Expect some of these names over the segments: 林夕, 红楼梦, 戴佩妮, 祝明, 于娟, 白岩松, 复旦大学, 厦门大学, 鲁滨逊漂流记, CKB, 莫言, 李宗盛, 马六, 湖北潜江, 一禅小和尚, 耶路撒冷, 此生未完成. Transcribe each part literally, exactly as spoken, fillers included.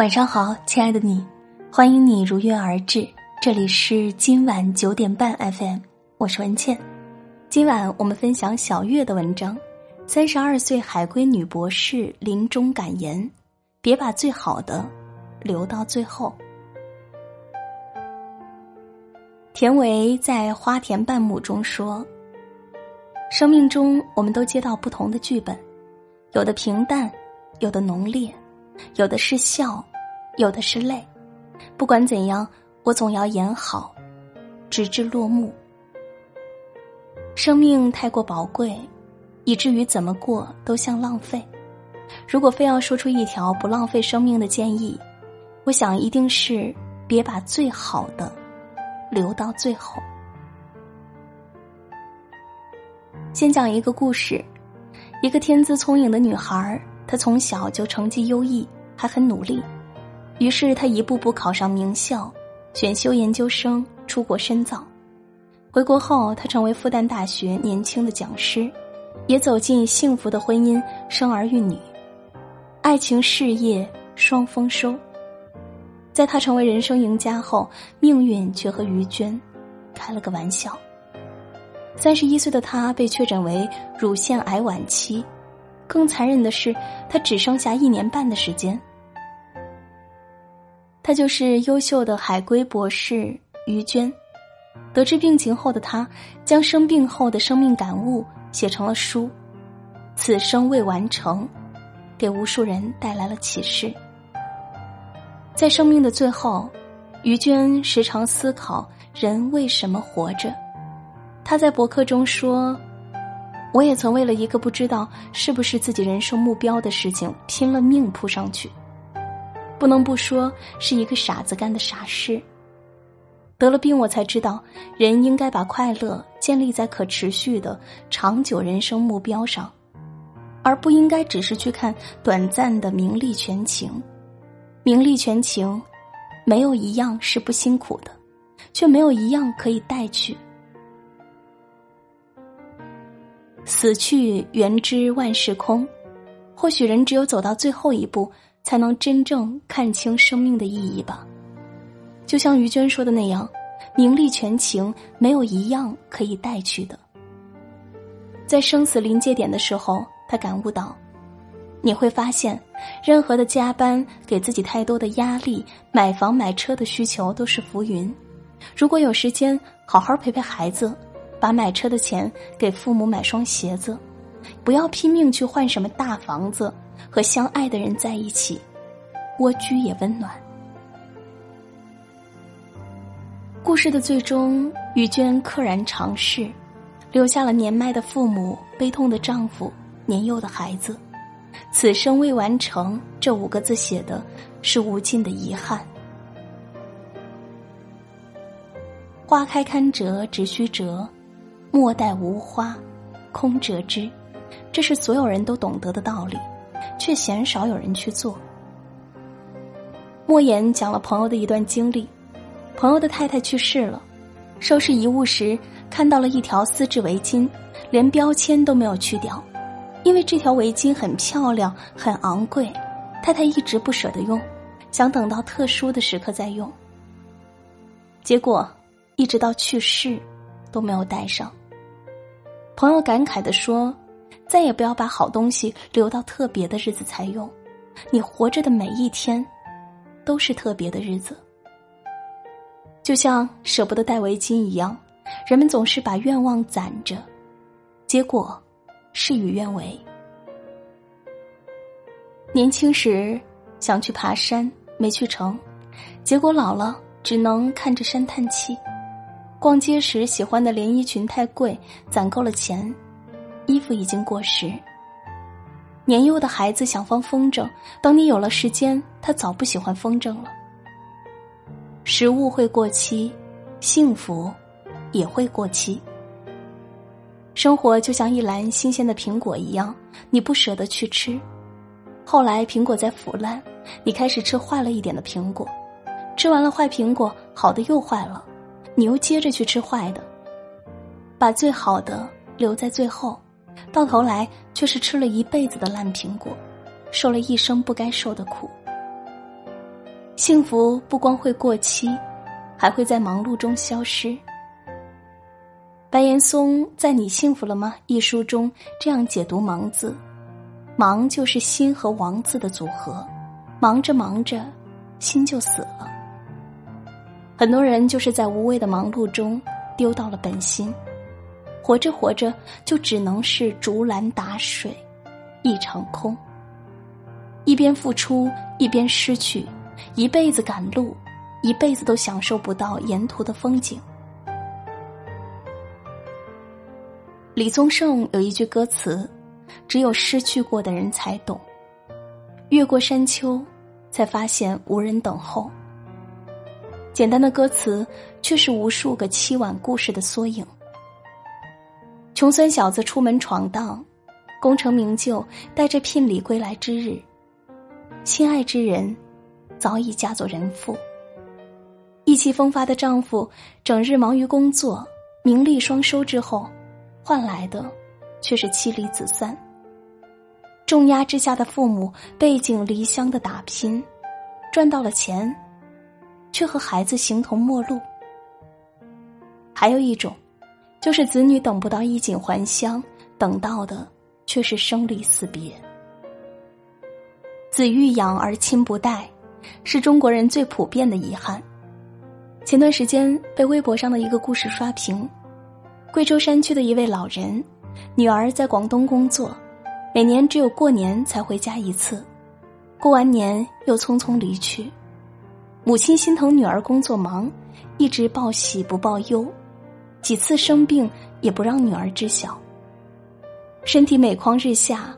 晚上好，亲爱的你，欢迎你如约而至，这里是今晚九点半 F M， 我是文倩。今晚我们分享小月的文章，三十二岁海归女博士临终感言：别把最好的留到最后。田维在《花田半亩》中说，生命中我们都接到不同的剧本，有的平淡，有的浓烈，有的是笑，有的是泪。不管怎样，我总要演好，直至落幕。生命太过宝贵，以至于怎么过都像浪费。如果非要说出一条不浪费生命的建议，我想一定是别把最好的留到最后。先讲一个故事，一个天资聪颖的女孩，她从小就成绩优异，还很努力，于是她一步步考上名校，选修研究生，出国深造。回国后，她成为复旦大学年轻的讲师，也走进幸福的婚姻，生儿育女，爱情事业双丰收。在她成为人生赢家后，命运却和于娟开了个玩笑。三十一岁的她被确诊为乳腺癌晚期，更残忍的是，她只剩下一年半的时间。她就是优秀的海归博士于娟。得知病情后的她，将生病后的生命感悟写成了书，此生未完成，给无数人带来了启示。在生命的最后，于娟时常思考人为什么活着。她在博客中说，我也曾为了一个不知道是不是自己人生目标的事情拼了命扑上去，不能不说是一个傻子干的傻事。得了病，我才知道人应该把快乐建立在可持续的长久人生目标上，而不应该只是去看短暂的名利权情。名利权情没有一样是不辛苦的，却没有一样可以带去。死去原知万事空，或许人只有走到最后一步，才能真正看清生命的意义吧。就像于娟说的那样，名利权情没有一样可以带去的。在生死临界点的时候，她感悟到，你会发现任何的加班，给自己太多的压力，买房买车的需求都是浮云。如果有时间，好好陪陪孩子，把买车的钱给父母买双鞋子，不要拼命去换什么大房子，和相爱的人在一起，蜗居也温暖。故事的最终，于娟溘然长逝，留下了年迈的父母、悲痛的丈夫、年幼的孩子。此生未完成这五个字写的是无尽的遗憾。花开堪折直须折，莫待无花空折枝。这是所有人都懂得的道理，却鲜少有人去做。莫言讲了朋友的一段经历，朋友的太太去世了，收拾遗物时看到了一条丝质围巾，连标签都没有去掉，因为这条围巾很漂亮，很昂贵，太太一直不舍得用，想等到特殊的时刻再用。结果一直到去世都没有戴上。朋友感慨地说，再也不要把好东西留到特别的日子才用，你活着的每一天都是特别的日子。就像舍不得戴围巾一样，人们总是把愿望攒着，结果事与愿违。年轻时想去爬山，没去成，结果老了只能看着山叹气。逛街时喜欢的连衣裙太贵，攒够了钱，衣服已经过时。年幼的孩子想放风筝，等你有了时间，他早不喜欢风筝了。食物会过期，幸福也会过期。生活就像一篮新鲜的苹果一样，你不舍得去吃，后来苹果在腐烂，你开始吃坏了一点的苹果，吃完了坏苹果，好的又坏了，你又接着去吃坏的。把最好的留在最后，到头来却是吃了一辈子的烂苹果，受了一生不该受的苦。幸福不光会过期，还会在忙碌中消失。白岩松在《你幸福了吗》一书中这样解读忙字：忙就是心和王字的组合，忙着忙着，心就死了。很多人就是在无谓的忙碌中丢到了本心，活着活着就只能是竹篮打水一场空，一边付出一边失去，一辈子赶路，一辈子都享受不到沿途的风景。李宗盛有一句歌词，只有失去过的人才懂，越过山丘才发现无人等候。简单的歌词却是无数个凄婉故事的缩影。穷酸小子出门闯荡，功成名就带着聘礼归来之日，心爱之人早已嫁作人妇。意气风发的丈夫整日忙于工作，名利双收之后，换来的却是妻离子散。重压之下的父母背井离乡的打拼，赚到了钱却和孩子形同陌路。还有一种就是子女等不到衣锦还乡，等到的却是生离死别。子欲养而亲不待，是中国人最普遍的遗憾。前段时间被微博上的一个故事刷屏，贵州山区的一位老人，女儿在广东工作，每年只有过年才回家一次，过完年又匆匆离去。母亲心疼女儿工作忙，一直报喜不报忧，几次生病也不让女儿知晓，身体每况日下，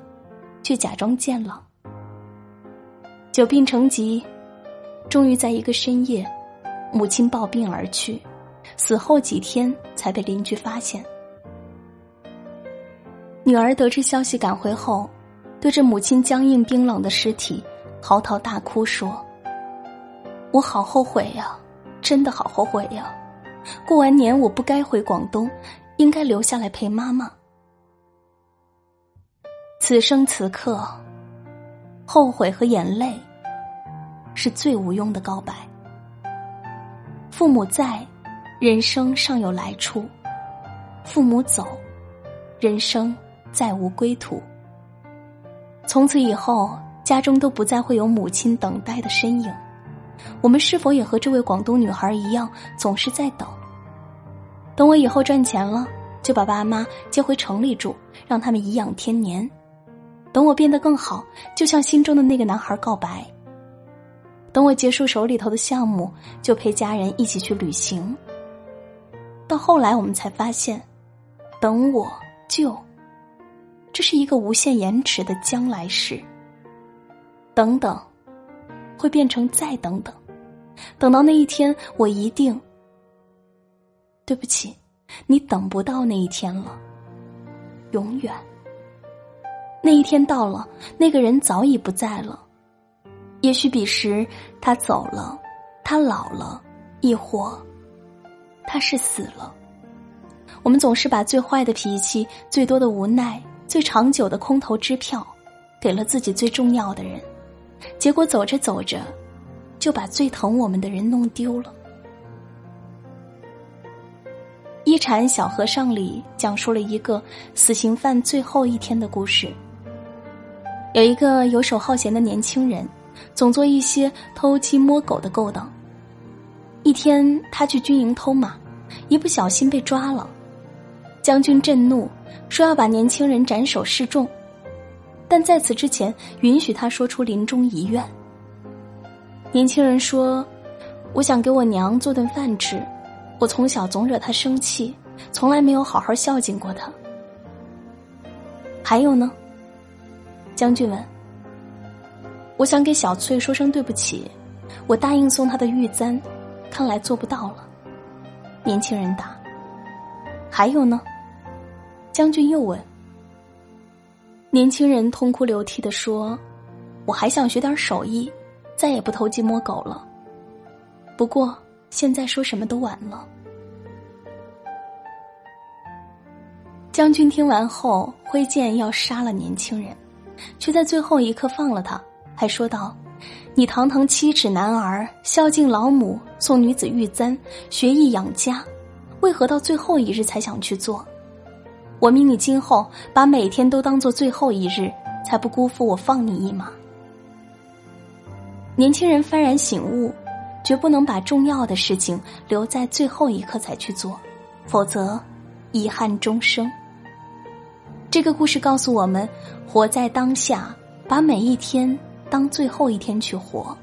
却假装健朗。久病成疾，终于在一个深夜，母亲抱病而去，死后几天才被邻居发现。女儿得知消息赶回后，对着母亲僵硬冰冷的尸体嚎啕大哭，说：我好后悔呀，真的好后悔呀，过完年我不该回广东，应该留下来陪妈妈。此生此刻，后悔和眼泪是最无用的告白。父母在，人生尚有来处，父母走，人生再无归途。从此以后，家中都不再会有母亲等待的身影。我们是否也和这位广东女孩一样，总是在等？等我以后赚钱了，就把爸妈接回城里住，让他们颐养天年。等我变得更好，就向心中的那个男孩告白。等我结束手里头的项目，就陪家人一起去旅行。到后来我们才发现，等我就，这是一个无限延迟的将来式。等等会变成再等等，等到那一天我一定，对不起，你等不到那一天了，永远。那一天到了，那个人早已不在了，也许彼时他走了，他老了，亦或他是死了。我们总是把最坏的脾气，最多的无奈，最长久的空头支票给了自己最重要的人，结果走着走着就把最疼我们的人弄丢了。《一禅小和尚》里讲述了一个死刑犯最后一天的故事。有一个游手好闲的年轻人，总做一些偷鸡摸狗的勾当。一天他去军营偷马，一不小心被抓了。将军震怒，说要把年轻人斩首示众，但在此之前允许他说出临终遗愿。年轻人说：我想给我娘做顿饭吃，我从小总惹她生气，从来没有好好孝敬过她。还有呢？将军问。我想给小翠说声对不起，我答应送她的玉簪，看来做不到了。年轻人答。还有呢？将军又问。年轻人痛哭流涕地说：我还想学点手艺，再也不偷鸡摸狗了，不过现在说什么都晚了。将军听完后挥剑要杀了年轻人，却在最后一刻放了他，还说道：你堂堂七尺男儿，孝敬老母，送女子玉簪，学艺养家，为何到最后一日才想去做？我命你今后把每天都当做最后一日，才不辜负我放你一马。年轻人幡然醒悟，绝不能把重要的事情留在最后一刻才去做，否则遗憾终生。这个故事告诉我们，活在当下，把每一天当最后一天去活，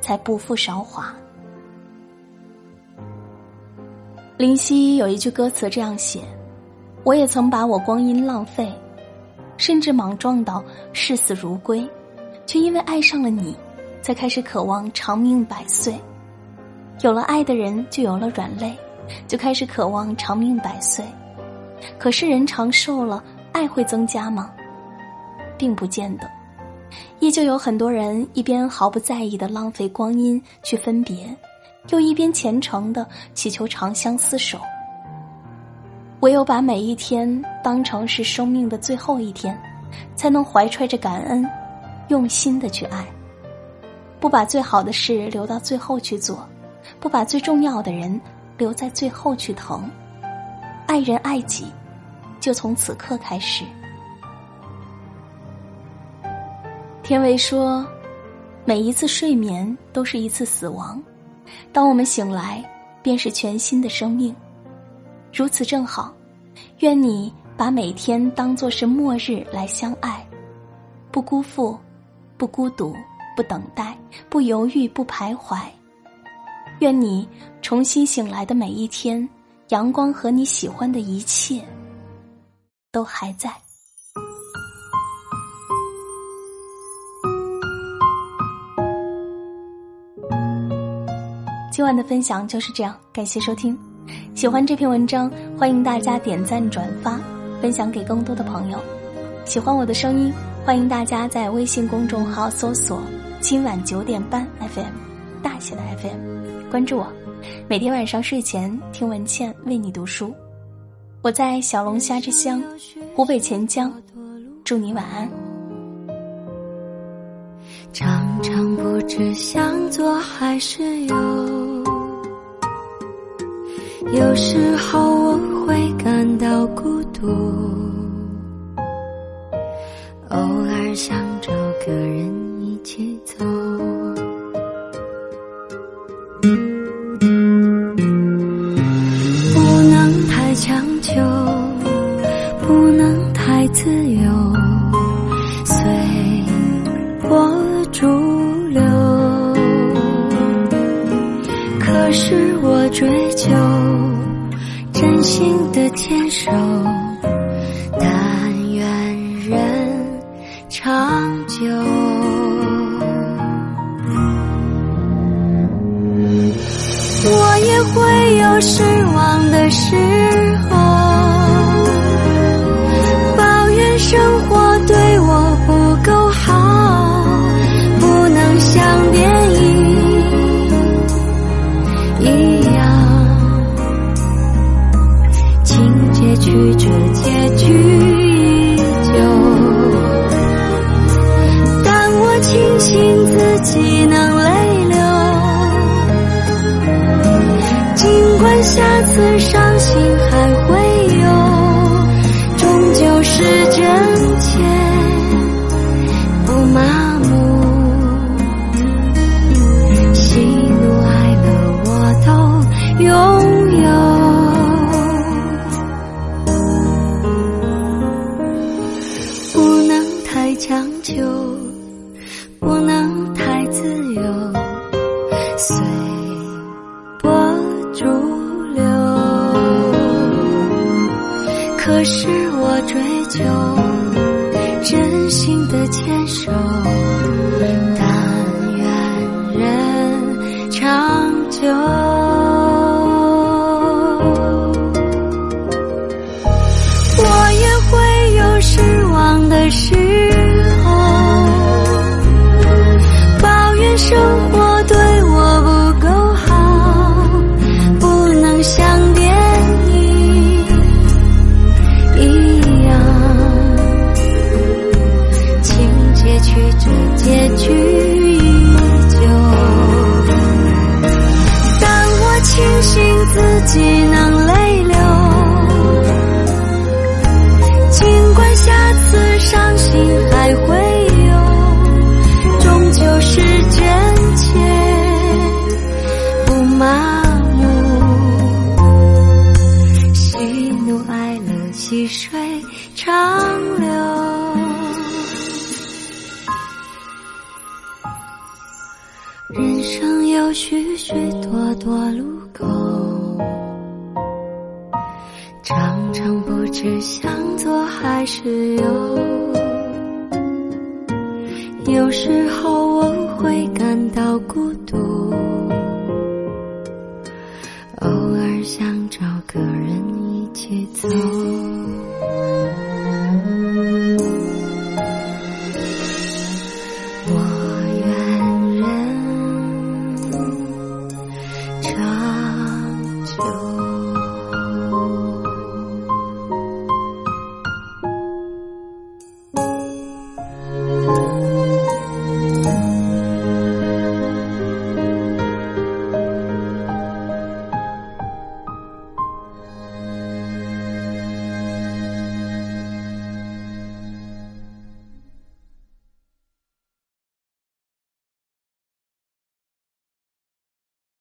才不负韶华。林夕有一句歌词这样写：我也曾把我光阴浪费，甚至莽撞到视死如归，却因为爱上了你，才开始渴望长命百岁。有了爱的人就有了软肋，就开始渴望长命百岁。可是人长寿了，爱会增加吗？并不见得。依旧有很多人一边毫不在意地浪费光阴去分别，又一边虔诚地祈求长相厮守。唯有把每一天当成是生命的最后一天，才能怀揣着感恩，用心地去爱。不把最好的事留到最后去做，不把最重要的人留在最后去疼。爱人爱己，就从此刻开始。天维说，每一次睡眠都是一次死亡，当我们醒来，便是全新的生命。如此正好，愿你把每天当作是末日来相爱，不辜负，不孤独，不等待，不犹豫，不徘徊。愿你重新醒来的每一天，阳光和你喜欢的一切都还在。今晚的分享就是这样，感谢收听。喜欢这篇文章，欢迎大家点赞转发，分享给更多的朋友。喜欢我的声音，欢迎大家在微信公众号搜索今晚九点半 F M， 大写的 F M， 关注我，每天晚上睡前听文倩为你读书。我在小龙虾之乡湖北潜江，祝你晚安。常常不知想做还是有，有时候我会感到孤独，偶尔想找个人一起走，不能太强求，不能太自由，随波逐流。可是我追求真心的牵手，但愿人长久。我也会有失望的时候，抱怨生活对我不够好，不能像电影一样，情节曲折，结局庆幸自己能泪流，尽管下次伤心还会有，终究是真切不麻木，喜怒哀乐我都拥有。不能太强求，不能太自由，随波逐流。可是我追求真心的牵手，但愿人长久。我也会有失望的时候，生活对我不够好，不能像电影一样，情节曲折，结局一样，岂能泪流？尽管下次伤心还会有，终究是真切不麻木。喜怒哀乐，细水长流。人生有许许多多路口，常常不知向左还是右。有时候